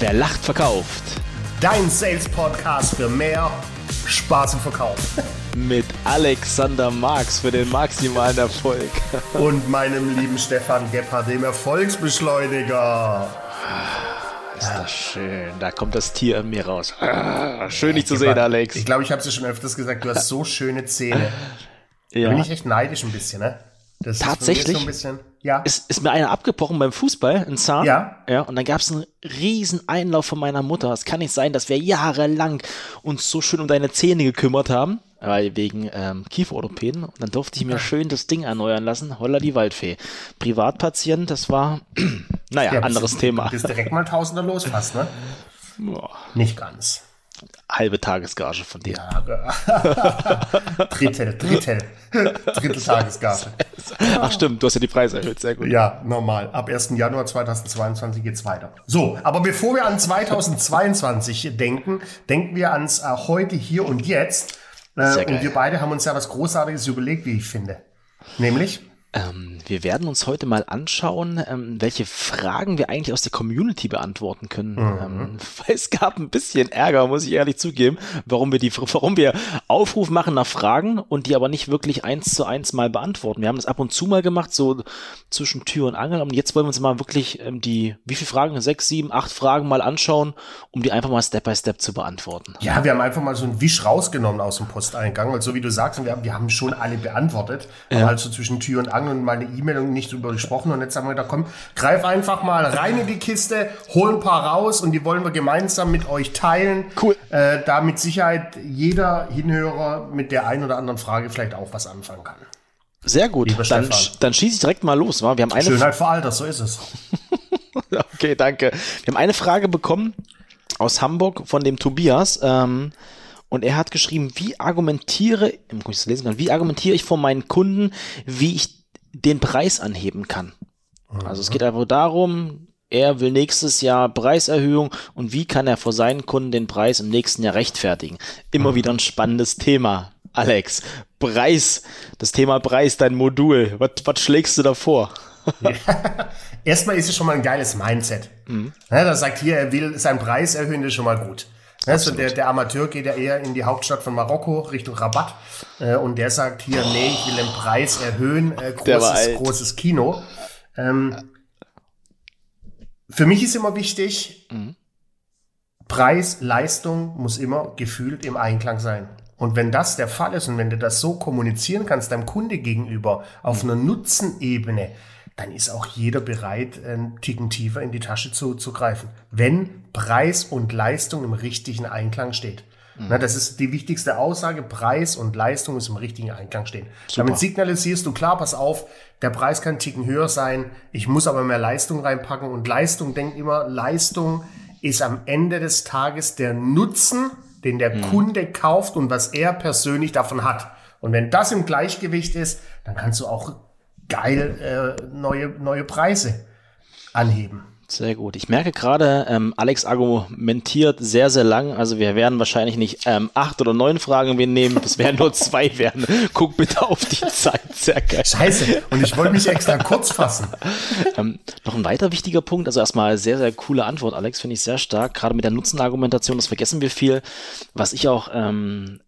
Wer lacht, verkauft. Dein Sales-Podcast für mehr Spaß im Verkauf. Mit Alexander Marx für den maximalen Erfolg. Und meinem lieben Stefan Gepper, dem Erfolgsbeschleuniger. Ist das schön. Da kommt das Tier in mir raus. Schön, dich zu sehen, Alex. Ich glaube, ich habe es dir schon öfters gesagt, du hast so schöne Zähne. Ja. Da bin ich echt neidisch ein bisschen, ne? Das tatsächlich ist, so ein bisschen, ja. Ist mir einer abgebrochen beim Fußball, ein Zahn. Ja. Und dann gab es einen riesen Einlauf von meiner Mutter. Es kann nicht sein, dass wir jahrelang uns so schön um deine Zähne gekümmert haben, wegen Kieferorthopäden. Und dann durfte ich mir schön das Ding erneuern lassen. Holla die Waldfee. Privatpatient, das war, naja, ja, anderes Thema. Du bist direkt mal Tausender los fast, ne? Boah. Nicht ganz. Halbe Tagesgage von dir. Ja. Drittel Tagesgage. Ach stimmt, du hast ja die Preise erhöht, sehr gut. Ja, normal. Ab 1. Januar 2022 geht's weiter. So, aber bevor wir an 2022 denken, denken wir ans heute, hier und jetzt. Und wir beide haben uns ja was Großartiges überlegt, wie ich finde. Nämlich... wir werden uns heute mal anschauen, welche Fragen wir eigentlich aus der Community beantworten können. Weil es gab ein bisschen Ärger, muss ich ehrlich zugeben, warum wir Aufruf machen nach Fragen und die aber nicht wirklich 1:1 mal beantworten. Wir haben das ab und zu mal gemacht, so zwischen Tür und Angel. Und jetzt wollen wir uns mal wirklich wie viele Fragen? 6, 7, 8 Fragen mal anschauen, um die einfach mal Step by Step zu beantworten. Ja, wir haben einfach mal so einen Wisch rausgenommen aus dem Posteingang, weil so wie du sagst, wir haben schon alle beantwortet, aber halt so zwischen Tür und Angel. Und meine E-Mail und nicht drüber gesprochen. Und jetzt haben wir gedacht, komm, greif einfach mal rein in die Kiste, hol ein paar raus und die wollen wir gemeinsam mit euch teilen. Cool. Da mit Sicherheit jeder Hinhörer mit der einen oder anderen Frage vielleicht auch was anfangen kann. Sehr gut. Dann schieße ich direkt mal los. Wir haben eine Schönheit vor Alter, so ist es. Okay, danke. Wir haben eine Frage bekommen aus Hamburg von dem Tobias. Und er hat geschrieben, wie argumentiere ich vor meinen Kunden, wie ich den Preis anheben kann. Also es geht einfach darum, er will nächstes Jahr Preiserhöhung und wie kann er vor seinen Kunden den Preis im nächsten Jahr rechtfertigen. Immer wieder ein spannendes Thema, Alex. Preis, das Thema Preis, dein Modul. Was schlägst du da vor? Ja. Erstmal ist es schon mal ein geiles Mindset. Da sagt hier, er will seinen Preis erhöhen, das ist schon mal gut. Also der Amateur geht ja eher in die Hauptstadt von Marokko, Richtung Rabat. Und der sagt hier, nee, ich will den Preis erhöhen. Großes Kino. Für mich ist immer wichtig, Preis, Leistung muss immer gefühlt im Einklang sein. Und wenn das der Fall ist und wenn du das so kommunizieren kannst, deinem Kunde gegenüber, auf einer Nutzenebene, dann ist auch jeder bereit, einen Ticken tiefer in die Tasche zu greifen, wenn Preis und Leistung im richtigen Einklang steht. Na, das ist die wichtigste Aussage, Preis und Leistung muss im richtigen Einklang stehen. Super. Damit signalisierst du, klar, pass auf, der Preis kann einen Ticken höher sein, ich muss aber mehr Leistung reinpacken. Und Leistung, denk immer, Leistung ist am Ende des Tages der Nutzen, den der Kunde kauft und was er persönlich davon hat. Und wenn das im Gleichgewicht ist, dann kannst du auch geil neue Preise anheben. Sehr gut. Ich merke gerade, Alex argumentiert sehr, sehr lang. Also wir werden wahrscheinlich nicht 8 oder 9 Fragen wir nehmen, es werden nur 2 werden. Guck bitte auf die Zeit. Sehr geil. Scheiße. Und ich wollte mich extra kurz fassen. Noch ein weiter wichtiger Punkt. Also erstmal sehr, sehr coole Antwort, Alex. Finde ich sehr stark. Gerade mit der Nutzenargumentation, das vergessen wir viel. Was ich auch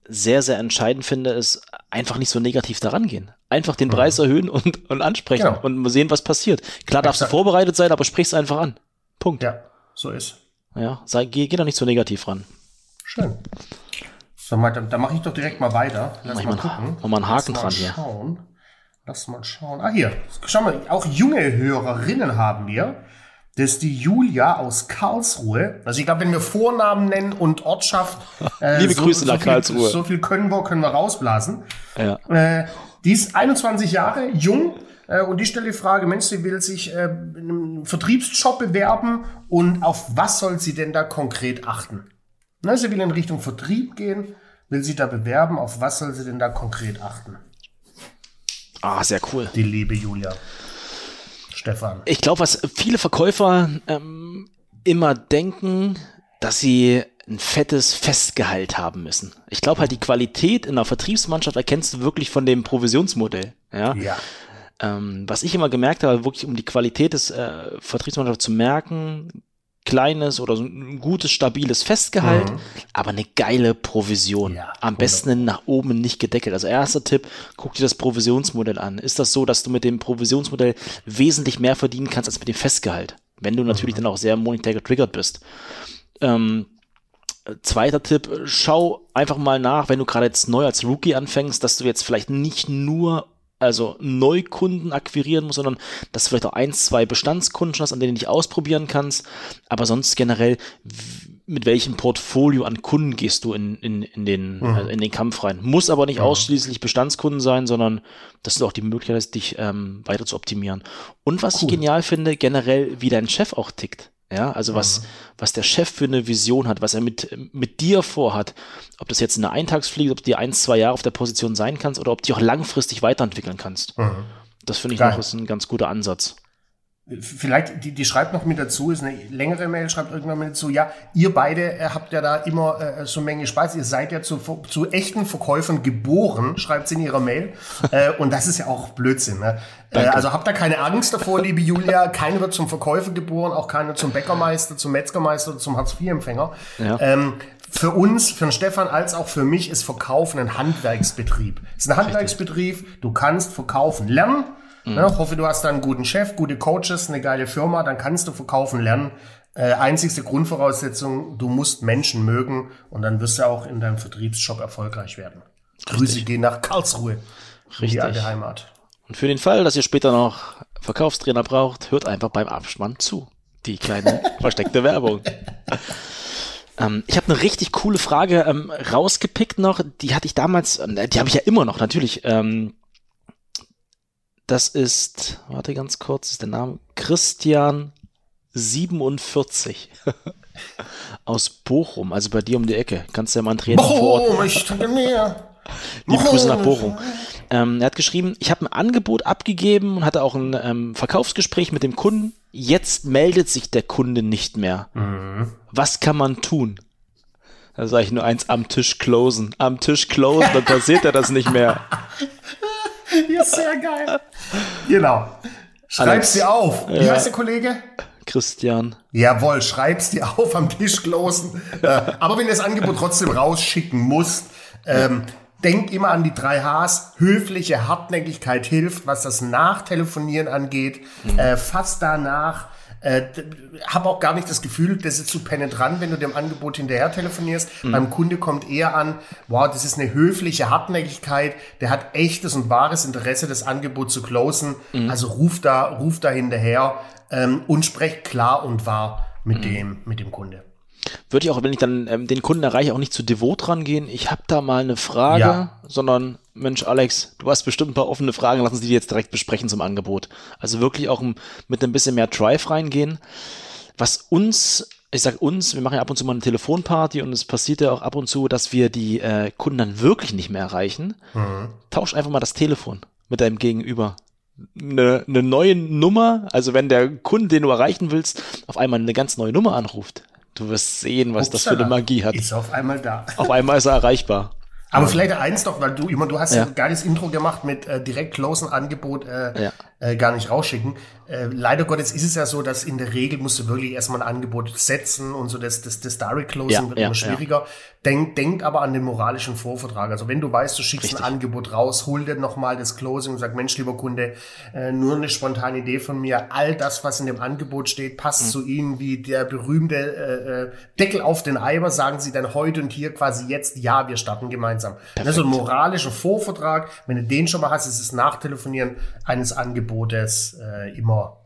sehr, sehr entscheidend finde, ist einfach nicht so negativ daran gehen. Einfach den Preis erhöhen und ansprechen und sehen, was passiert. Klar darfst du vorbereitet sein, aber sprich es einfach an. Punkt. Ja, so ist. Ja, geh da nicht so negativ ran. Schön. So, dann mache ich doch direkt mal weiter. Mach mal einen Haken dran hier. Lass mal schauen. Ah, hier. Schau mal, auch junge Hörerinnen haben wir. Das ist die Julia aus Karlsruhe. Also ich glaube, wenn wir Vornamen nennen und Ortschaft, liebe Grüße nach Karlsruhe. So viel können wir rausblasen. Ja. Die ist 21 Jahre, jung, und die stellt die Frage, Mensch, sie will sich in einem Vertriebsjob bewerben und auf was soll sie denn da konkret achten? Na, sie will in Richtung Vertrieb gehen, will sie da bewerben, auf was soll sie denn da konkret achten? Ah, sehr cool. Die liebe Julia. Stefan. Ich glaube, was viele Verkäufer immer denken, dass sie ein fettes Festgehalt haben müssen. Ich glaube halt, die Qualität in der Vertriebsmannschaft erkennst du wirklich von dem Provisionsmodell. Ja. Was ich immer gemerkt habe, wirklich um die Qualität des Vertriebsmannschafts zu merken, kleines oder so ein gutes, stabiles Festgehalt, aber eine geile Provision. Ja, am besten nach oben nicht gedeckelt. Also erster Tipp, guck dir das Provisionsmodell an. Ist das so, dass du mit dem Provisionsmodell wesentlich mehr verdienen kannst als mit dem Festgehalt? Wenn du natürlich dann auch sehr monetär getriggert bist. Zweiter Tipp, schau einfach mal nach, wenn du gerade jetzt neu als Rookie anfängst, dass du jetzt vielleicht nicht nur Neukunden akquirieren musst, sondern dass du vielleicht auch 1, 2 Bestandskunden hast, an denen du dich ausprobieren kannst. Aber sonst generell, mit welchem Portfolio an Kunden gehst du in den Kampf rein? Muss aber nicht ausschließlich Bestandskunden sein, sondern dass du auch die Möglichkeit hast, dich weiter zu optimieren. Und was ich genial finde, generell, wie dein Chef auch tickt. Ja, also was der Chef für eine Vision hat, was er mit dir vorhat, ob das jetzt eine Eintagsfliege, ob du dir 1, 2 Jahre auf der Position sein kannst oder ob du dich auch langfristig weiterentwickeln kannst. Das finde ich noch ist ein ganz guter Ansatz. Vielleicht, die schreibt noch mit dazu, ist eine längere Mail, schreibt irgendwann mit dazu, ja, ihr beide habt ja da immer so eine Menge Spaß, ihr seid ja zu echten Verkäufern geboren, schreibt sie in ihrer Mail, und das ist ja auch Blödsinn, ne? Also habt da keine Angst davor, liebe Julia, keiner wird zum Verkäufer geboren, auch keiner zum Bäckermeister, zum Metzgermeister oder zum Hartz-IV-Empfänger. Ja. Für uns, für den Stefan als auch für mich ist Verkaufen ein Handwerksbetrieb. Es ist ein Handwerksbetrieb, du kannst verkaufen lernen. Ja, ich hoffe, du hast da einen guten Chef, gute Coaches, eine geile Firma, dann kannst du verkaufen lernen. Einzigste Grundvoraussetzung, du musst Menschen mögen und dann wirst du auch in deinem Vertriebsjob erfolgreich werden. Richtig. Grüße gehen nach Karlsruhe, die alte Heimat. Und für den Fall, dass ihr später noch Verkaufstrainer braucht, hört einfach beim Abspann zu. Die kleine versteckte Werbung. Ich habe eine richtig coole Frage rausgepickt noch, die hatte ich damals, die habe ich ja immer noch, natürlich, das ist, warte ganz kurz, ist der Name Christian 47 aus Bochum, also bei dir um die Ecke. Kannst du ja mal ein Training vor Ort. Bochum, ich trinke mehr. Liebe Grüße nach Bochum. Er hat geschrieben, ich habe ein Angebot abgegeben und hatte auch ein Verkaufsgespräch mit dem Kunden. Jetzt meldet sich der Kunde nicht mehr. Was kann man tun? Da sage ich nur eins, am Tisch closen. Am Tisch closen, dann passiert ja das nicht mehr. Ja, sehr geil. Genau. Schreib's dir auf. Wie heißt der Kollege? Christian. Jawohl, schreib's dir auf, am Tisch closen. Aber wenn du das Angebot trotzdem rausschicken musst, denk immer an die 3 H's. Höfliche Hartnäckigkeit hilft, was das Nachtelefonieren angeht. Fass danach. Hab auch gar nicht das Gefühl, das ist zu penetrant, wenn du dem Angebot hinterher telefonierst. Beim Kunde kommt eher an, wow, das ist eine höfliche Hartnäckigkeit, der hat echtes und wahres Interesse, das Angebot zu closen. Also ruf da hinterher und sprecht klar und wahr mit dem Kunde. Würde ich auch, wenn ich dann den Kunden erreiche, auch nicht zu devot rangehen. Ich habe da mal eine Frage, sondern, Mensch Alex, du hast bestimmt ein paar offene Fragen, lass uns die jetzt direkt besprechen zum Angebot. Also wirklich auch mit ein bisschen mehr Drive reingehen. Was uns, ich sage uns, wir machen ja ab und zu mal eine Telefonparty und es passiert ja auch ab und zu, dass wir die Kunden dann wirklich nicht mehr erreichen. Tausch einfach mal das Telefon mit deinem Gegenüber. Eine neue Nummer, also wenn der Kunde, den du erreichen willst, auf einmal eine ganz neue Nummer anruft. Du wirst sehen, was das für eine Magie hat. Ist auf einmal da. Auf einmal ist er erreichbar. Aber vielleicht eins noch, weil du hast ein geiles Intro gemacht mit direkt closen Angebot gar nicht rausschicken. Leider Gottes ist es ja so, dass in der Regel musst du wirklich erstmal ein Angebot setzen und so, das Direct Closing wird immer schwieriger. Denk aber an den moralischen Vorvertrag. Also wenn du weißt, du schickst ein Angebot raus, hol dir nochmal das Closing und sag, Mensch, lieber Kunde, nur eine spontane Idee von mir. All das, was in dem Angebot steht, passt zu Ihnen wie der berühmte Deckel auf den Eimer. Sagen Sie dann heute und hier quasi jetzt, ja, wir starten gemeinsam. Das ist so ein moralischer Vorvertrag. Wenn du den schon mal hast, ist das Nachtelefonieren eines Angebotes immer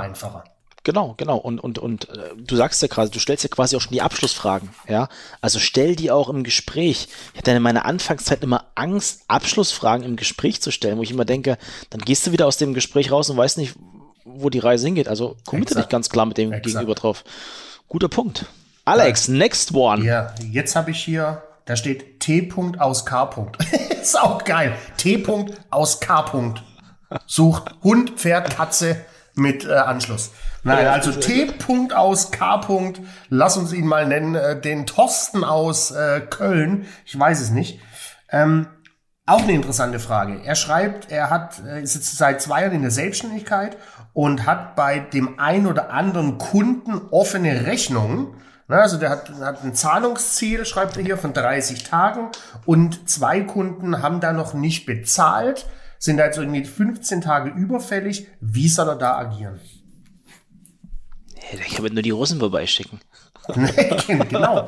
einfacher. Genau. Und du sagst ja gerade, du stellst ja quasi auch schon die Abschlussfragen, ja? Also stell die auch im Gespräch. Ich hatte in meiner Anfangszeit immer Angst, Abschlussfragen im Gespräch zu stellen, wo ich immer denke, dann gehst du wieder aus dem Gespräch raus und weißt nicht, wo die Reise hingeht. Also committe dich ganz klar mit dem Gegenüber drauf. Guter Punkt. Alex, next one. Ja, jetzt habe ich hier, da steht T. aus K. Ist auch geil. T. aus K. Sucht Hund, Pferd, Katze mit Anschluss. Nein, also T. aus K. Lass uns ihn mal nennen, den Torsten aus Köln. Ich weiß es nicht. Auch eine interessante Frage. Er schreibt, ist jetzt seit 2 Jahren in der Selbstständigkeit und hat bei dem ein oder anderen Kunden offene Rechnungen. Also der hat ein Zahlungsziel, schreibt er hier, von 30 Tagen. Und 2 Kunden haben da noch nicht bezahlt, sind da jetzt irgendwie 15 Tage überfällig. Wie soll er da agieren? Da kann man nur die Russen vorbeischicken. Genau.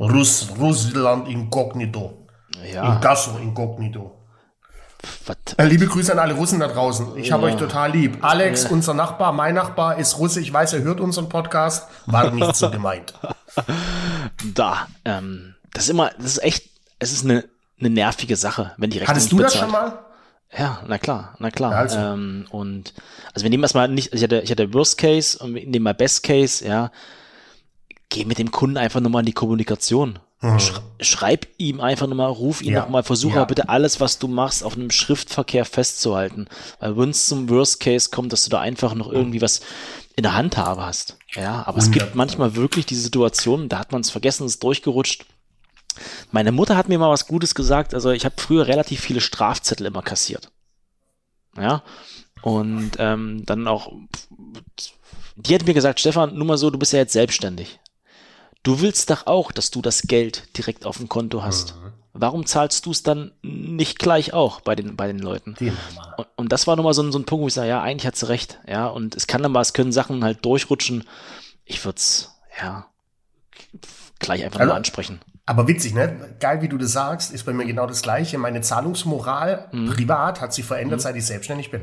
Russland inkognito. Ja. In Gasso inkognito. Liebe Grüße an alle Russen da draußen. Ich habe euch total lieb. Alex, unser Nachbar, mein Nachbar ist Russe. Ich weiß, er hört unseren Podcast. War nicht so gemeint. Das ist eine nervige Sache, wenn die Rechnung nicht bezahlt. Hattest du das schon mal? Ja, na klar. Ja, also. Wir nehmen erstmal nicht, ich hatte Worst Case und wir nehmen mal Best Case, ja. Geh mit dem Kunden einfach nochmal in die Kommunikation. Schreib ihm einfach nochmal, ruf ihn nochmal, versuche mal bitte alles, was du machst, auf einem Schriftverkehr festzuhalten. Weil wenn es zum Worst Case kommt, dass du da einfach noch irgendwie was in der Handhabe hast. Ja, aber es gibt manchmal wirklich die Situation, da hat man es vergessen, es ist durchgerutscht. Meine Mutter hat mir mal was Gutes gesagt, also ich habe früher relativ viele Strafzettel immer kassiert. Ja, und dann auch, die hat mir gesagt, Stefan, nur mal so, du bist ja jetzt selbstständig. Du willst doch auch, dass du das Geld direkt auf dem Konto hast. Mhm. Warum zahlst du es dann nicht gleich auch bei den Leuten? Und das war nochmal so ein Punkt, wo ich sage, ja, eigentlich hat sie recht. Ja, und es können Sachen halt durchrutschen. Ich würde es, gleich einfach mal ansprechen. Aber witzig, ne? Geil, wie du das sagst, ist bei mir genau das Gleiche. Meine Zahlungsmoral privat hat sich verändert, seit ich selbstständig bin.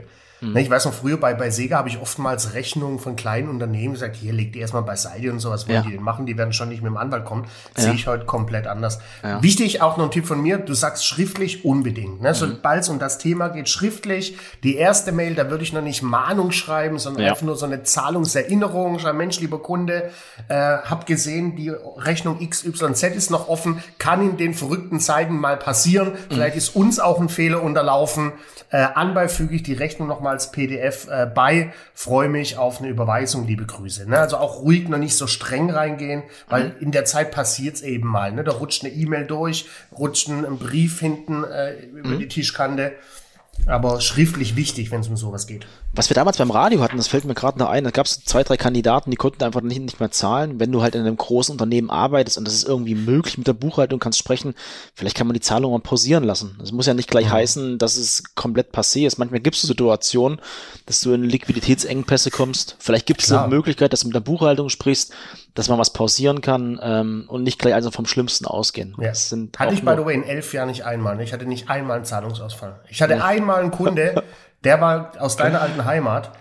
Ich weiß noch, früher bei Sega habe ich oftmals Rechnungen von kleinen Unternehmen gesagt, hier, leg die erstmal beiseite und sowas, wollen die denn machen, die werden schon nicht mit dem Anwalt kommen. Sehe ich heute komplett anders. Ja. Wichtig, auch noch ein Tipp von mir, du sagst schriftlich unbedingt. Ne? Sobald es um das Thema geht, schriftlich, die erste Mail, da würde ich noch nicht Mahnung schreiben, sondern einfach nur so eine Zahlungserinnerung. Schreibe, Mensch, lieber Kunde, hab gesehen, die Rechnung XYZ ist noch offen, kann in den verrückten Zeiten mal passieren, vielleicht ist uns auch ein Fehler unterlaufen. Anbei füge ich die Rechnung nochmal als PDF bei, freue mich auf eine Überweisung, liebe Grüße. Ne? Also auch ruhig, noch nicht so streng reingehen, weil in der Zeit passiert es eben mal. Ne? Da rutscht eine E-Mail durch, rutscht ein Brief hinten über die Tischkante. Aber schriftlich wichtig, wenn es um sowas geht. Was wir damals beim Radio hatten, das fällt mir gerade noch ein, da gab es 2, 3 Kandidaten, die konnten einfach nicht mehr zahlen. Wenn du halt in einem großen Unternehmen arbeitest und das ist irgendwie möglich mit der Buchhaltung, kannst sprechen, vielleicht kann man die Zahlung mal pausieren lassen. Das muss ja nicht gleich heißen, dass es komplett passé ist. Manchmal gibt es Situationen, dass du in Liquiditätsengpässe kommst. Vielleicht gibt es eine Möglichkeit, dass du mit der Buchhaltung sprichst, dass man was pausieren kann und nicht gleich also vom Schlimmsten ausgehen. Ja. Das sind hatte ich, by the way, in 11 Jahren nicht einmal. Ne? Ich hatte nicht einmal einen Zahlungsausfall. Ich hatte einmal einen Kunde, der war aus deiner alten Heimat,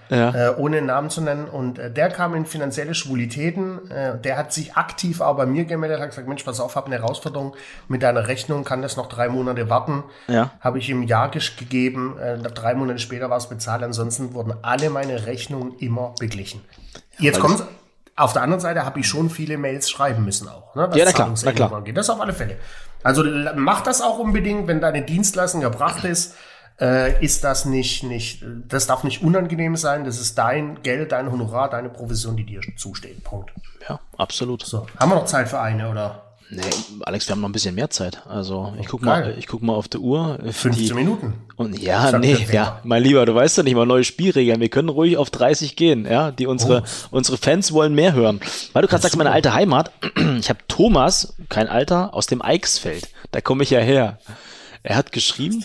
ohne einen Namen zu nennen, und der kam in finanzielle Schwulitäten. Der hat sich aktiv auch bei mir gemeldet, hat gesagt, Mensch, pass auf, habe eine Herausforderung mit deiner Rechnung, kann das noch 3 Monate warten. Ja. Habe ich ihm Ja gegeben, 3 Monate später war es bezahlt, ansonsten wurden alle meine Rechnungen immer beglichen. Jetzt kommt's. Auf der anderen Seite habe ich schon viele Mails schreiben müssen auch. Ne? Ja, na klar. Das auf alle Fälle. Also mach das auch unbedingt, wenn deine Dienstleistung erbracht ist. Ist das nicht, das darf nicht unangenehm sein. Das ist dein Geld, dein Honorar, deine Provision, die dir zusteht. Punkt. Ja, absolut. So, haben wir noch Zeit für eine, oder? Nee, Alex, wir haben noch ein bisschen mehr Zeit. Also, ich guck mal, auf die Uhr. 15 Minuten. Und mein Lieber, du weißt ja nicht mal neue Spielregeln. Wir können ruhig auf 30 gehen, ja, die unsere Fans wollen mehr hören. Weil du gerade sagst, meine alte Heimat. Ich habe Thomas, kein Alter, aus dem Eichsfeld. Da komme ich ja her. Er hat geschrieben,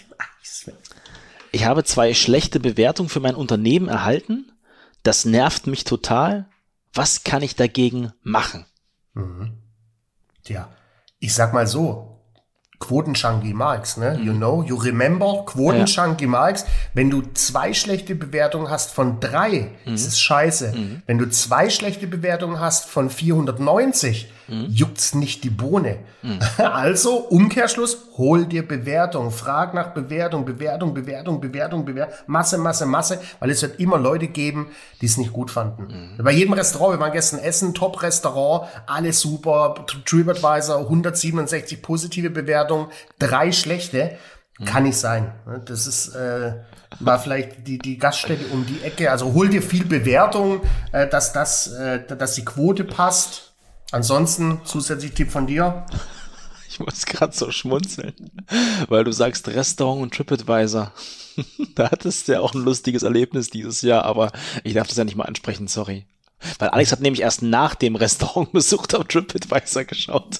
ich habe 2 schlechte Bewertungen für mein Unternehmen erhalten. Das nervt mich total. Was kann ich dagegen machen? Mhm. Ja, ich sag mal so, Quotenschanki Marx, ne? You know, you remember, Quotenschanki Marx. Wenn du 2 schlechte Bewertungen hast von 3, ist es scheiße. Wenn du 2 schlechte Bewertungen hast von 490, juckt's nicht die Bohne. Also, Umkehrschluss, hol dir Bewertung, frag nach Bewertung, Masse, weil es wird immer Leute geben, die es nicht gut fanden. Bei jedem Restaurant, wir waren gestern essen, Top-Restaurant, alles super, TripAdvisor, 167 positive Bewertungen, 3 schlechte, kann nicht sein. Das ist war vielleicht die Gaststätte um die Ecke. Also hol dir viel Bewertung, dass die Quote passt. Ansonsten, zusätzlich Tipp von dir, Ich muss gerade so schmunzeln, weil du sagst Restaurant und TripAdvisor. Da hattest du ja auch ein lustiges Erlebnis dieses Jahr, aber ich darf das ja nicht mal ansprechen, sorry. Weil Alex hat nämlich erst nach dem Restaurantbesuch auf TripAdvisor geschaut.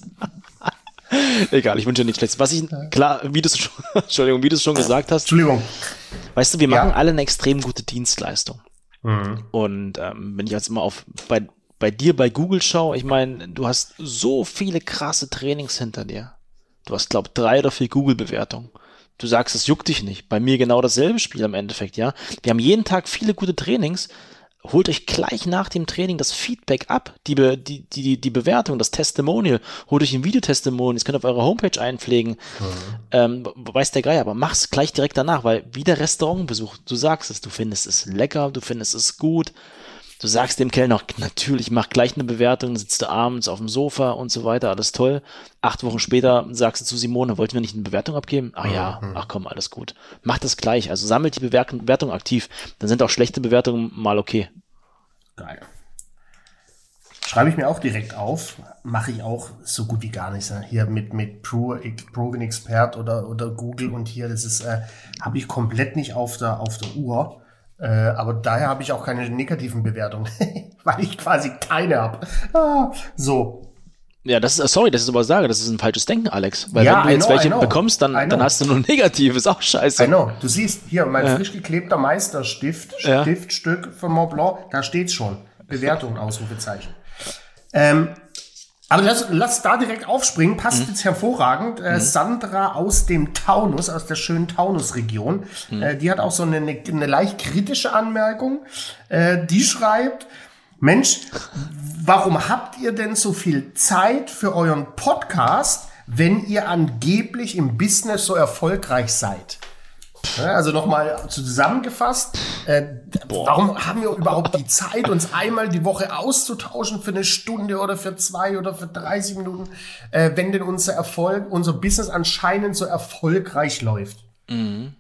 Egal, ich wünsche dir nichts Schlechtes. Was ich, klar, wie du es schon gesagt hast. Entschuldigung. Weißt du, wir machen alle eine extrem gute Dienstleistung. Mhm. Und wenn ich jetzt mal bei dir bei Google schaue, ich meine, du hast so viele krasse Trainings hinter dir. Du hast, glaube ich, 3 oder 4 Google-Bewertungen. Du sagst, es juckt dich nicht. Bei mir genau dasselbe Spiel im Endeffekt, ja. Wir haben jeden Tag viele gute Trainings. Holt euch gleich nach dem Training das Feedback ab, die Bewertung, das Testimonial. Holt euch ein Videotestimonial, das könnt ihr auf eurer Homepage einpflegen. Mhm. Weiß der Geier, aber mach's gleich direkt danach, weil wieder Restaurantbesuch. Du sagst es, du findest es lecker, du findest es gut. Du sagst dem Kellner, natürlich, mach gleich eine Bewertung, sitzt du abends auf dem Sofa und so weiter, alles toll. 8 Wochen später sagst du zu Simone, wollten wir nicht eine Bewertung abgeben? Ach ja, ach komm, alles gut. Mach das gleich, also sammelt die Bewertung aktiv. Dann sind auch schlechte Bewertungen mal okay. Geil. Schreibe ich mir auch direkt auf, mache ich auch so gut wie gar nichts. Hier mit Proven Expert oder Google und hier, das ist, habe ich komplett nicht auf der Uhr. Aber daher habe ich auch keine negativen Bewertungen, weil ich quasi keine habe. Ah, so. Ja, das ist aber sage, das ist ein falsches Denken, Alex. Weil ja, wenn du jetzt welche bekommst, dann hast du nur Negatives, auch scheiße. Genau. Du siehst hier mein frisch geklebter Meisterstift, Stiftstück von Mont Blanc, da steht's schon. Bewertung, Ausrufezeichen. Aber lass da direkt aufspringen, passt jetzt hervorragend. Sandra aus dem Taunus, aus der schönen Taunus-Region, die hat auch so eine leicht kritische Anmerkung. Die schreibt, Mensch, warum habt ihr denn so viel Zeit für euren Podcast, wenn ihr angeblich im Business so erfolgreich seid? Also nochmal zusammengefasst, warum haben wir überhaupt die Zeit, uns einmal die Woche auszutauschen für eine Stunde oder für 2 oder für 30 Minuten, wenn denn unser Business anscheinend so erfolgreich läuft? Mhm.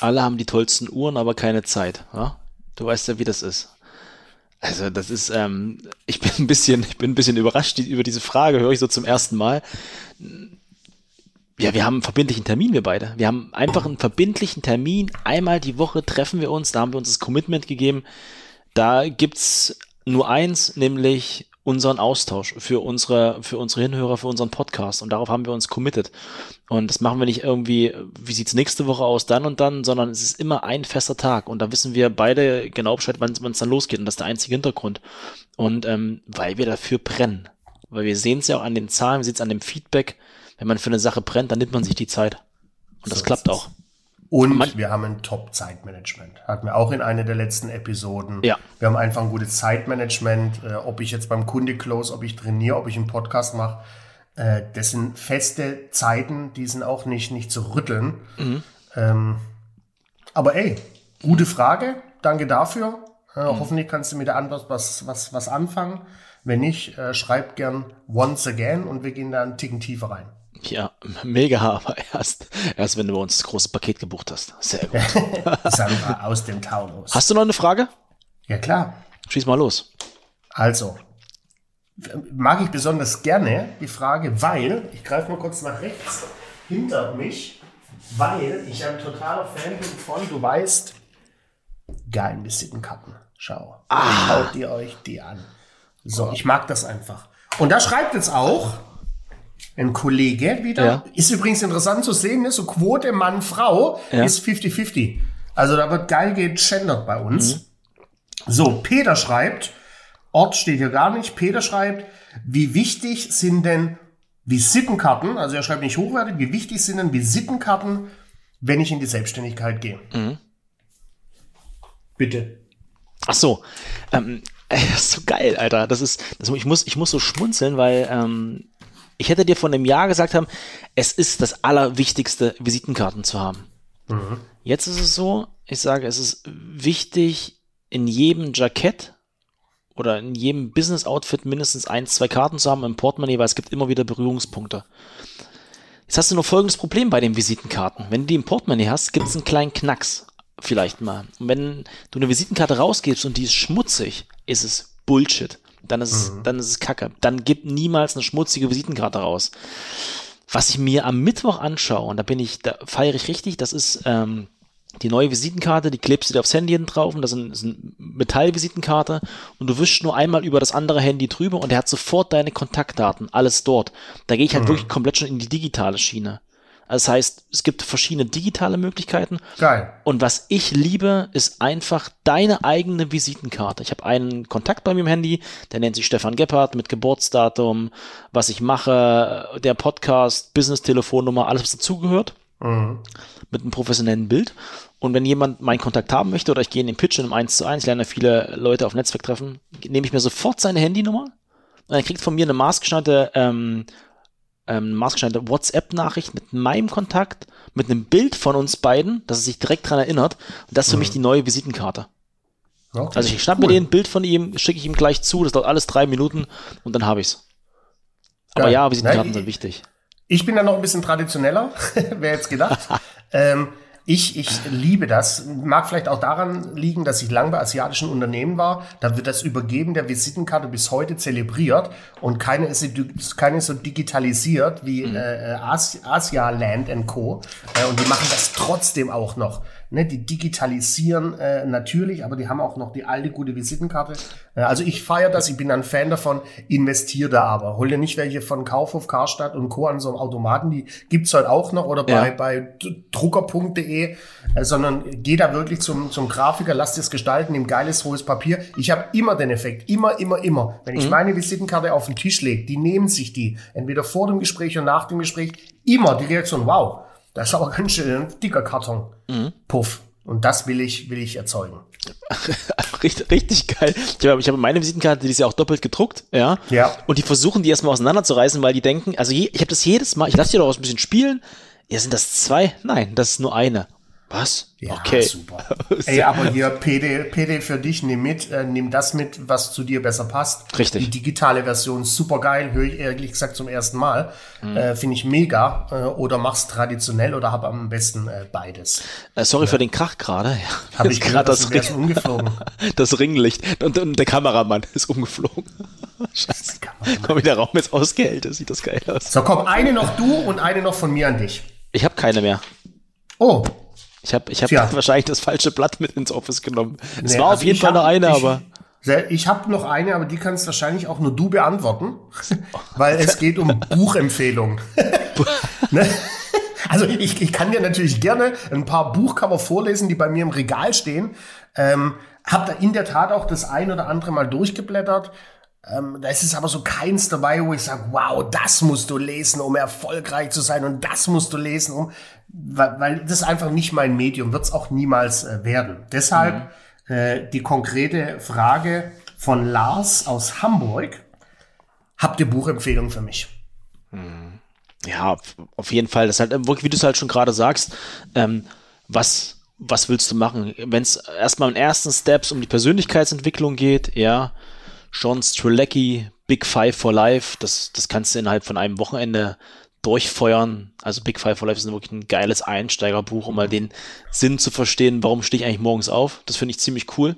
Alle haben die tollsten Uhren, aber keine Zeit. Ja? Du weißt ja, wie das ist. Also das ist, ich bin ein bisschen überrascht über diese Frage, höre ich so zum ersten Mal. Ja, wir haben einen verbindlichen Termin, wir beide. Wir haben einfach einen verbindlichen Termin. Einmal die Woche treffen wir uns. Da haben wir uns das Commitment gegeben. Da gibt's nur eins, nämlich unseren Austausch für unsere Hinhörer, für unseren Podcast. Und darauf haben wir uns committed. Und das machen wir nicht irgendwie, wie sieht's nächste Woche aus, dann und dann, sondern es ist immer ein fester Tag. Und da wissen wir beide genau Bescheid, wann es dann losgeht. Und das ist der einzige Hintergrund. Und weil wir dafür brennen. Weil wir sehen es ja auch an den Zahlen, wir sehen es an dem Feedback. Wenn man für eine Sache brennt, dann nimmt man sich die Zeit. Und das klappt auch. Und wir haben ein Top-Zeitmanagement. Hatten wir auch in einer der letzten Episoden. Ja. Wir haben einfach ein gutes Zeitmanagement. Ob ich jetzt beim Kunde close, ob ich trainiere, ob ich einen Podcast mache. Das sind feste Zeiten, die sind auch nicht zu rütteln. Mhm. Aber ey, gute Frage. Danke dafür. Hoffentlich kannst du mit der Antwort was anfangen. Wenn nicht, schreib gern once again und wir gehen da einen Ticken tiefer rein. Ja, mega, aber erst wenn du bei uns das große Paket gebucht hast. Sehr gut. Sandra aus dem Taunus. Hast du noch eine Frage? Ja, klar. Schieß mal los. Also, mag ich besonders gerne die Frage, weil, ich greife mal kurz nach rechts hinter mich, weil ich ein totaler Fan bin von, du weißt, geil Visitenkarten. Schau. Schaut ihr euch die an. So, ich mag das einfach. Und da schreibt jetzt auch ein Kollege wieder. Ja. Ist übrigens interessant zu sehen, ne? So Quote Mann-Frau ist 50-50. Also da wird geil gegendert bei uns. Mhm. So, Peter schreibt, Ort steht hier gar nicht, Peter schreibt, wie wichtig sind denn Visitenkarten, also er schreibt nicht hochwertig, wie wichtig sind denn Visitenkarten, wenn ich in die Selbstständigkeit gehe? Mhm. Bitte. Ach so, das ist so geil, Alter. Ich muss so schmunzeln, weil ich hätte dir vor einem Jahr gesagt haben, es ist das Allerwichtigste, Visitenkarten zu haben. Mhm. Jetzt ist es so, ich sage, es ist wichtig, in jedem Jackett oder in jedem Business-Outfit mindestens 1, 2 Karten zu haben im Portemonnaie, weil es gibt immer wieder Berührungspunkte. Jetzt hast du nur folgendes Problem bei den Visitenkarten. Wenn du die im Portemonnaie hast, gibt es einen kleinen Knacks. Vielleicht mal. Und wenn du eine Visitenkarte rausgibst und die ist schmutzig, ist es Bullshit. Dann ist es Kacke. Dann gib niemals eine schmutzige Visitenkarte raus. Was ich mir am Mittwoch anschaue, und da feiere ich richtig, das ist die neue Visitenkarte, die klebst du dir aufs Handy hinten drauf, und das ist eine Metallvisitenkarte, und du wischst nur einmal über das andere Handy drüber und der hat sofort deine Kontaktdaten, alles dort. Da gehe ich halt wirklich komplett schon in die digitale Schiene. Also das heißt, es gibt verschiedene digitale Möglichkeiten. Geil. Und was ich liebe, ist einfach deine eigene Visitenkarte. Ich habe einen Kontakt bei mir im Handy, der nennt sich Stefan Gepper mit Geburtsdatum, was ich mache, der Podcast, Business-Telefonnummer, alles, was dazugehört. Mit einem professionellen Bild. Und wenn jemand meinen Kontakt haben möchte oder ich gehe in den Pitch in einem 1:1, ich lerne viele Leute auf Netzwerktreffen, nehme ich mir sofort seine Handynummer und er kriegt von mir eine maßgeschneiderte WhatsApp-Nachricht mit meinem Kontakt, mit einem Bild von uns beiden, dass er sich direkt daran erinnert. Und das ist für mich die neue Visitenkarte. Okay, also ich schnappe mir den Bild von ihm, schicke ich ihm gleich zu, das dauert alles 3 Minuten und dann habe ich es. Aber ja, Visitenkarten sind wichtig. Ich bin da noch ein bisschen traditioneller, wer jetzt gedacht. Ich liebe das. Mag vielleicht auch daran liegen, dass ich lange bei asiatischen Unternehmen war. Da wird das Übergeben der Visitenkarte bis heute zelebriert und keine ist so digitalisiert wie Asia Land & Co. Und die machen das trotzdem auch noch. Ne, die digitalisieren natürlich, aber die haben auch noch die alte gute Visitenkarte. Also ich feiere das, ich bin ein Fan davon, investiere da aber. Hol dir nicht welche von Kaufhof, Karstadt und Co. an so einem Automaten, die gibt's halt auch noch, oder bei drucker.de, sondern geh da wirklich zum Grafiker, lass das gestalten, nimm geiles, hohes Papier. Ich habe immer den Effekt, immer. Wenn ich meine Visitenkarte auf den Tisch lege, die nehmen sich die, entweder vor dem Gespräch und nach dem Gespräch, immer die Reaktion, wow, das ist aber ganz schön ein dicker Karton. Puff. Und das will ich erzeugen. Richtig geil. Ich habe meine Visitenkarte, die ist ja auch doppelt gedruckt. Ja. Und die versuchen, die erstmal auseinanderzureißen, weil die denken, ich habe das jedes Mal, ich lasse die doch ein bisschen spielen. Ja, sind das 2? Nein, das ist nur eine. Was? Ja, okay. Super. Ey, aber hier PD für dich, nimm das mit, was zu dir besser passt. Richtig. Die digitale Version ist super geil, höre ich ehrlich gesagt zum ersten Mal. Finde ich mega. Oder mach's traditionell oder hab am besten beides. Für den Krach gerade. Ja. Habe ich gerade das umgeflogen. Das Ringlicht und der Kameramann ist umgeflogen. Scheiße. Komm, wie der Raum jetzt ausgehält ist, sieht das geil aus. So, komm, eine noch du und eine noch von mir an dich. Ich habe keine mehr. Oh. Ich hab wahrscheinlich das falsche Blatt mit ins Office genommen. Ich habe noch eine, aber die kannst wahrscheinlich auch nur du beantworten, weil es geht um Buchempfehlungen. Ne? Also ich kann dir natürlich gerne ein paar Buchcover vorlesen, die bei mir im Regal stehen. Hab da in der Tat auch das ein oder andere Mal durchgeblättert. Da ist es aber so keins dabei, wo ich sage, wow, das musst du lesen, um erfolgreich zu sein, und das musst du lesen, weil das einfach nicht mein Medium, wird es auch niemals werden. Deshalb die konkrete Frage von Lars aus Hamburg: Habt ihr Buchempfehlungen für mich? Ja, auf jeden Fall. Das ist halt wirklich, wie du es halt schon gerade sagst, was willst du machen? Wenn es erstmal in ersten Steps um die Persönlichkeitsentwicklung geht, ja. John Strilecki, Big Five for Life, das kannst du innerhalb von einem Wochenende durchfeuern. Also Big Five for Life ist wirklich ein geiles Einsteigerbuch, um mal den Sinn zu verstehen, warum stehe ich eigentlich morgens auf. Das finde ich ziemlich cool.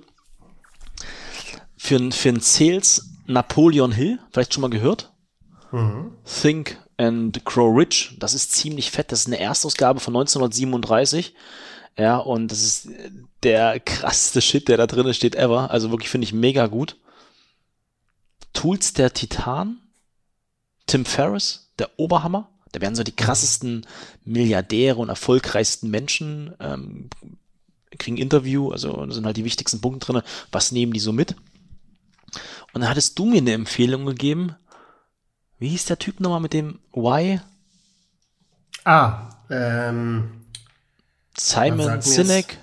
Für einen Sales Napoleon Hill, vielleicht schon mal gehört. Think and Grow Rich, das ist ziemlich fett. Das ist eine Erstausgabe von 1937. Ja, und das ist der krasseste Shit, der da drin steht ever. Also wirklich, finde ich mega gut. Tools der Titan, Tim Ferriss, der Oberhammer. Da werden so die krassesten Milliardäre und erfolgreichsten Menschen kriegen Interview, also da sind halt die wichtigsten Punkte drin, was nehmen die so mit. Und dann hattest du mir eine Empfehlung gegeben, wie hieß der Typ nochmal mit dem Why? Simon Sinek.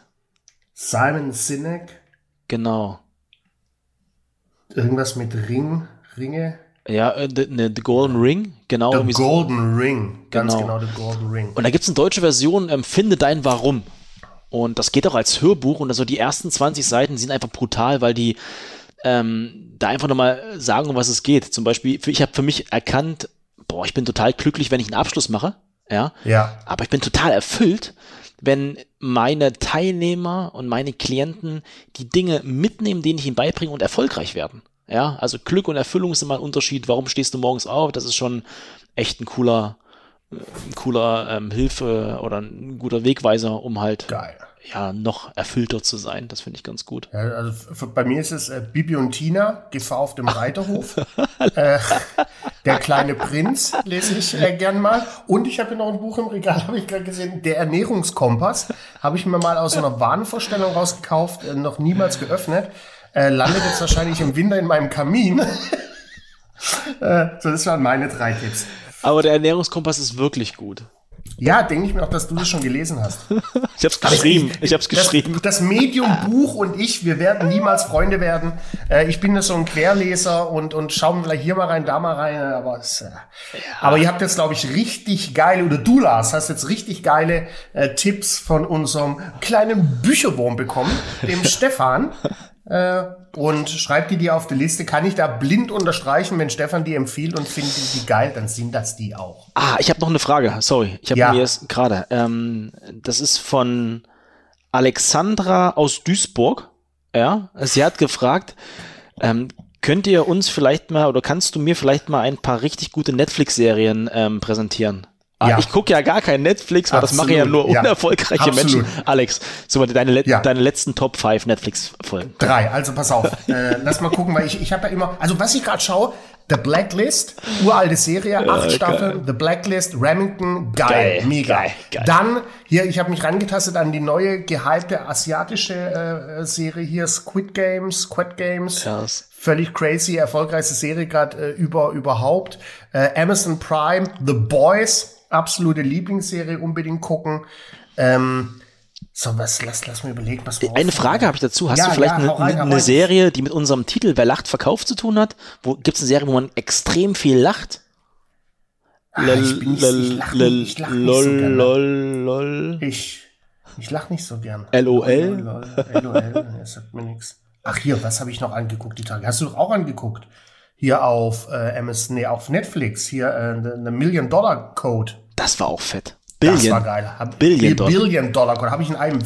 Simon Sinek. Genau. Irgendwas mit Ringe? Ja, The Golden Ring, genau. The Golden Ring, ganz genau, The Golden Ring. Und da gibt es eine deutsche Version, Finde dein Warum. Und das geht auch als Hörbuch, und also die ersten 20 Seiten sind einfach brutal, weil die da einfach nochmal sagen, um was es geht. Zum Beispiel, ich habe für mich erkannt, ich bin total glücklich, wenn ich einen Abschluss mache, ja. Aber ich bin total erfüllt, wenn meine Teilnehmer und meine Klienten die Dinge mitnehmen, denen ich ihnen beibringe, und erfolgreich werden. Ja, also Glück und Erfüllung sind mal ein Unterschied. Warum stehst du morgens auf? Das ist schon echt ein cooler Hilfe oder ein guter Wegweiser, um halt ja noch erfüllter zu sein. Das finde ich ganz gut. Ja, also bei mir ist es Bibi und Tina, GV auf dem Reiterhof. Der kleine Prinz lese ich gern mal. Und ich habe hier noch ein Buch im Regal, habe ich gerade gesehen, der Ernährungskompass. Habe ich mir mal aus so einer Warenvorstellung rausgekauft, noch niemals geöffnet. Landet jetzt wahrscheinlich im Winter in meinem Kamin. So, das waren meine 3 Tipps. Aber der Ernährungskompass ist wirklich gut. Ja, denke ich mir auch, dass du das schon gelesen hast. Ich habe es geschrieben. Das Medium Buch und ich, wir werden niemals Freunde werden. Ich bin so ein Querleser und schauen vielleicht hier mal rein, da mal rein. Aber ihr habt jetzt, glaube ich, richtig geile, oder du, Lars, hast jetzt richtig geile Tipps von unserem kleinen Bücherwurm bekommen, dem Stefan. Und schreibt die auf die Liste. Kann ich da blind unterstreichen, wenn Stefan die empfiehlt und findet die geil, dann sind das die auch. Ah, ich habe noch eine Frage. Sorry, ich habe mir jetzt gerade. Das ist von Alexandra aus Duisburg. Ja, sie hat gefragt, kannst du mir vielleicht mal ein paar richtig gute Netflix-Serien präsentieren? Ja. Ich gucke ja gar kein Netflix, weil das machen ja nur unerfolgreiche Menschen. Alex, so deine letzten Top 5 Netflix-Folgen. 3, also pass auf. Lass mal gucken, weil ich habe ja immer, also was ich gerade schaue, The Blacklist, uralte Serie, 8 Staffeln, The Blacklist, Remington, geil, mega. Geil. Dann, hier, ich habe mich rangetastet an die neue, gehypte asiatische Serie hier, Squid Games. Yes. Völlig crazy, erfolgreichste Serie gerade überhaupt. Amazon Prime, The Boys, absolute Lieblingsserie, unbedingt gucken. Lass mir überlegen, was wir eine Frage habe ich dazu. Hast du vielleicht eine Serie, die mit unserem Titel "Wer lacht, verkauft" zu tun hat? Gibt es eine Serie, wo man extrem viel lacht? Ich lache nicht so gern. LOL? LOL, sagt mir nichts. Ach hier, was habe ich noch angeguckt die Tage? Hast du doch auch angeguckt? Hier auf auf Netflix, hier eine $1 Million Code. Das war auch fett. Das war geil. $1 Billion Code. Habe ich in einem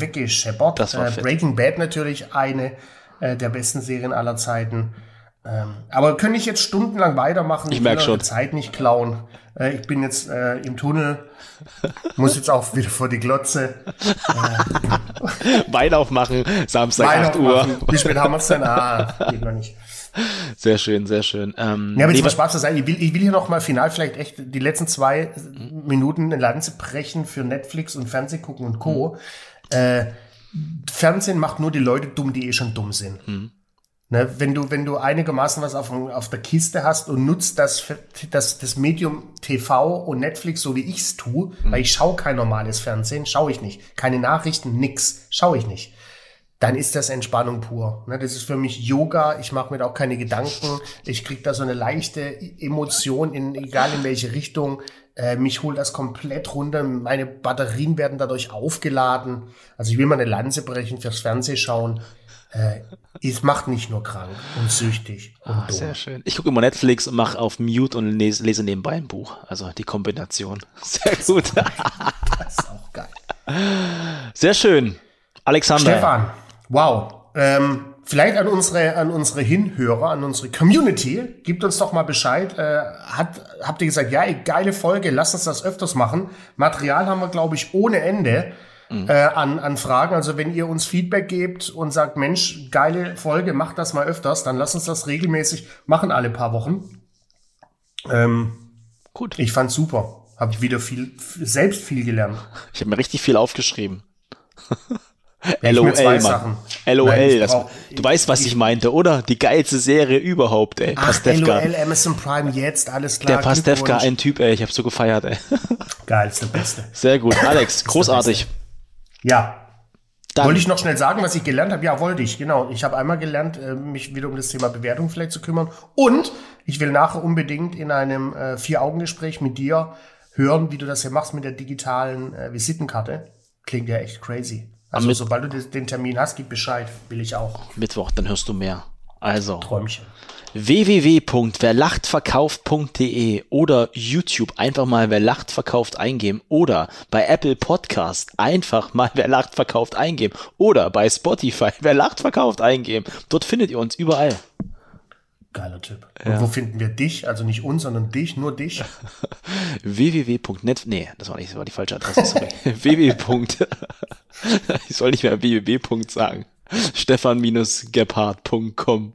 weggescheppert. Das war fett. Breaking Bad natürlich eine der besten Serien aller Zeiten. Aber könnte ich jetzt stundenlang weitermachen? Ich merke schon. Zeit nicht klauen. Ich bin jetzt im Tunnel, muss jetzt auch wieder vor die Glotze. Wein aufmachen, Samstag 8 Uhr. Wie spät haben wir es denn? Geht noch nicht. Sehr schön, sehr schön. Aber jetzt mal Spaß zu sein. Ich will hier noch mal final vielleicht echt die letzten 2 Minuten eine Lanze brechen für Netflix und Fernsehen gucken und Co. Fernsehen macht nur die Leute dumm, die schon dumm sind. Ne, wenn du einigermaßen was auf der Kiste hast und nutzt das Medium TV und Netflix, so wie ich es tue, weil ich schaue kein normales Fernsehen, schaue ich nicht. Keine Nachrichten, nix, schaue ich nicht. Dann ist das Entspannung pur. Ne, das ist für mich Yoga, ich mache mir da auch keine Gedanken, ich kriege da so eine leichte Emotion, egal in welche Richtung, mich holt das komplett runter, meine Batterien werden dadurch aufgeladen. Also ich will mal eine Lanze brechen fürs Fernsehen schauen. Es macht nicht nur krank und süchtig und dumm. Sehr schön. Ich gucke immer Netflix und mache auf Mute und lese nebenbei ein Buch. Also die Kombination. Sehr gut. Das ist auch geil. Sehr schön. Alexander. Stefan, wow. Vielleicht an unsere Hinhörer, an unsere Community, gebt uns doch mal Bescheid. Habt ihr gesagt, ja, geile Folge, lasst uns das öfters machen. Material haben wir, glaube ich, ohne Ende. An Fragen. Also wenn ihr uns Feedback gebt und sagt, Mensch, geile Folge, macht das mal öfters, dann lasst uns das regelmäßig machen, alle paar Wochen. Gut. Ich fand's super. Habe wieder viel gelernt. Ich habe mir richtig viel aufgeschrieben. LOL, Mann. LOL. Nein, du weißt, was ich meinte, oder? Die geilste Serie überhaupt, ey. Pastewka. LOL, Amazon Prime, jetzt, alles klar. Der Pastewka, ein Typ, ey. Ich habe so gefeiert, ey. Geilste, beste. Sehr gut. Alex, großartig. Ja. Dann. Wollte ich noch schnell sagen, was ich gelernt habe? Ja, wollte ich, genau. Ich habe einmal gelernt, mich wieder um das Thema Bewertung vielleicht zu kümmern. Und ich will nachher unbedingt in einem 4-Augen-Gespräch mit dir hören, wie du das hier machst mit der digitalen Visitenkarte. Klingt ja echt crazy. Also sobald du den Termin hast, gib Bescheid. Will ich auch. Mittwoch, dann hörst du mehr. Also Träumchen. www.werlachtverkauft.de oder YouTube einfach mal Wer lacht verkauft eingeben oder bei Apple Podcast einfach mal Wer lacht verkauft eingeben oder bei Spotify Wer lacht verkauft eingeben. Dort findet ihr uns überall. Geiler Typ. Ja. Und wo finden wir dich? Also nicht uns, sondern dich, nur dich. www.net. Nee, das war die falsche Adresse. Sorry. Ich soll nicht mehr www. sagen. Stefan-Gebhardt.com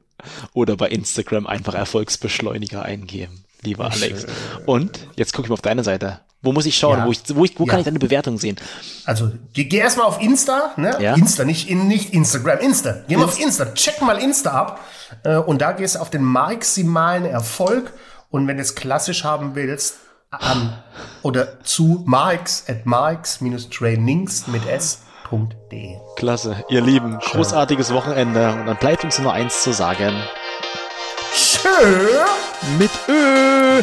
oder bei Instagram einfach Erfolgsbeschleuniger eingeben, lieber Alex. Und jetzt gucke ich mal auf deine Seite. Wo muss ich schauen? Ja. Wo kann ich deine Bewertung sehen? Also, geh erstmal auf Insta, ne? Ja. Insta, nicht Instagram, Insta. Geh mal auf Insta, check mal Insta ab. Und da gehst du auf den maximalen Erfolg. Und wenn du es klassisch haben willst, oder zu marx@marx-trainings.de. Klasse, ihr Lieben. Schön. Großartiges Wochenende. Und dann bleibt uns nur eins zu sagen. Tschö mit Ö.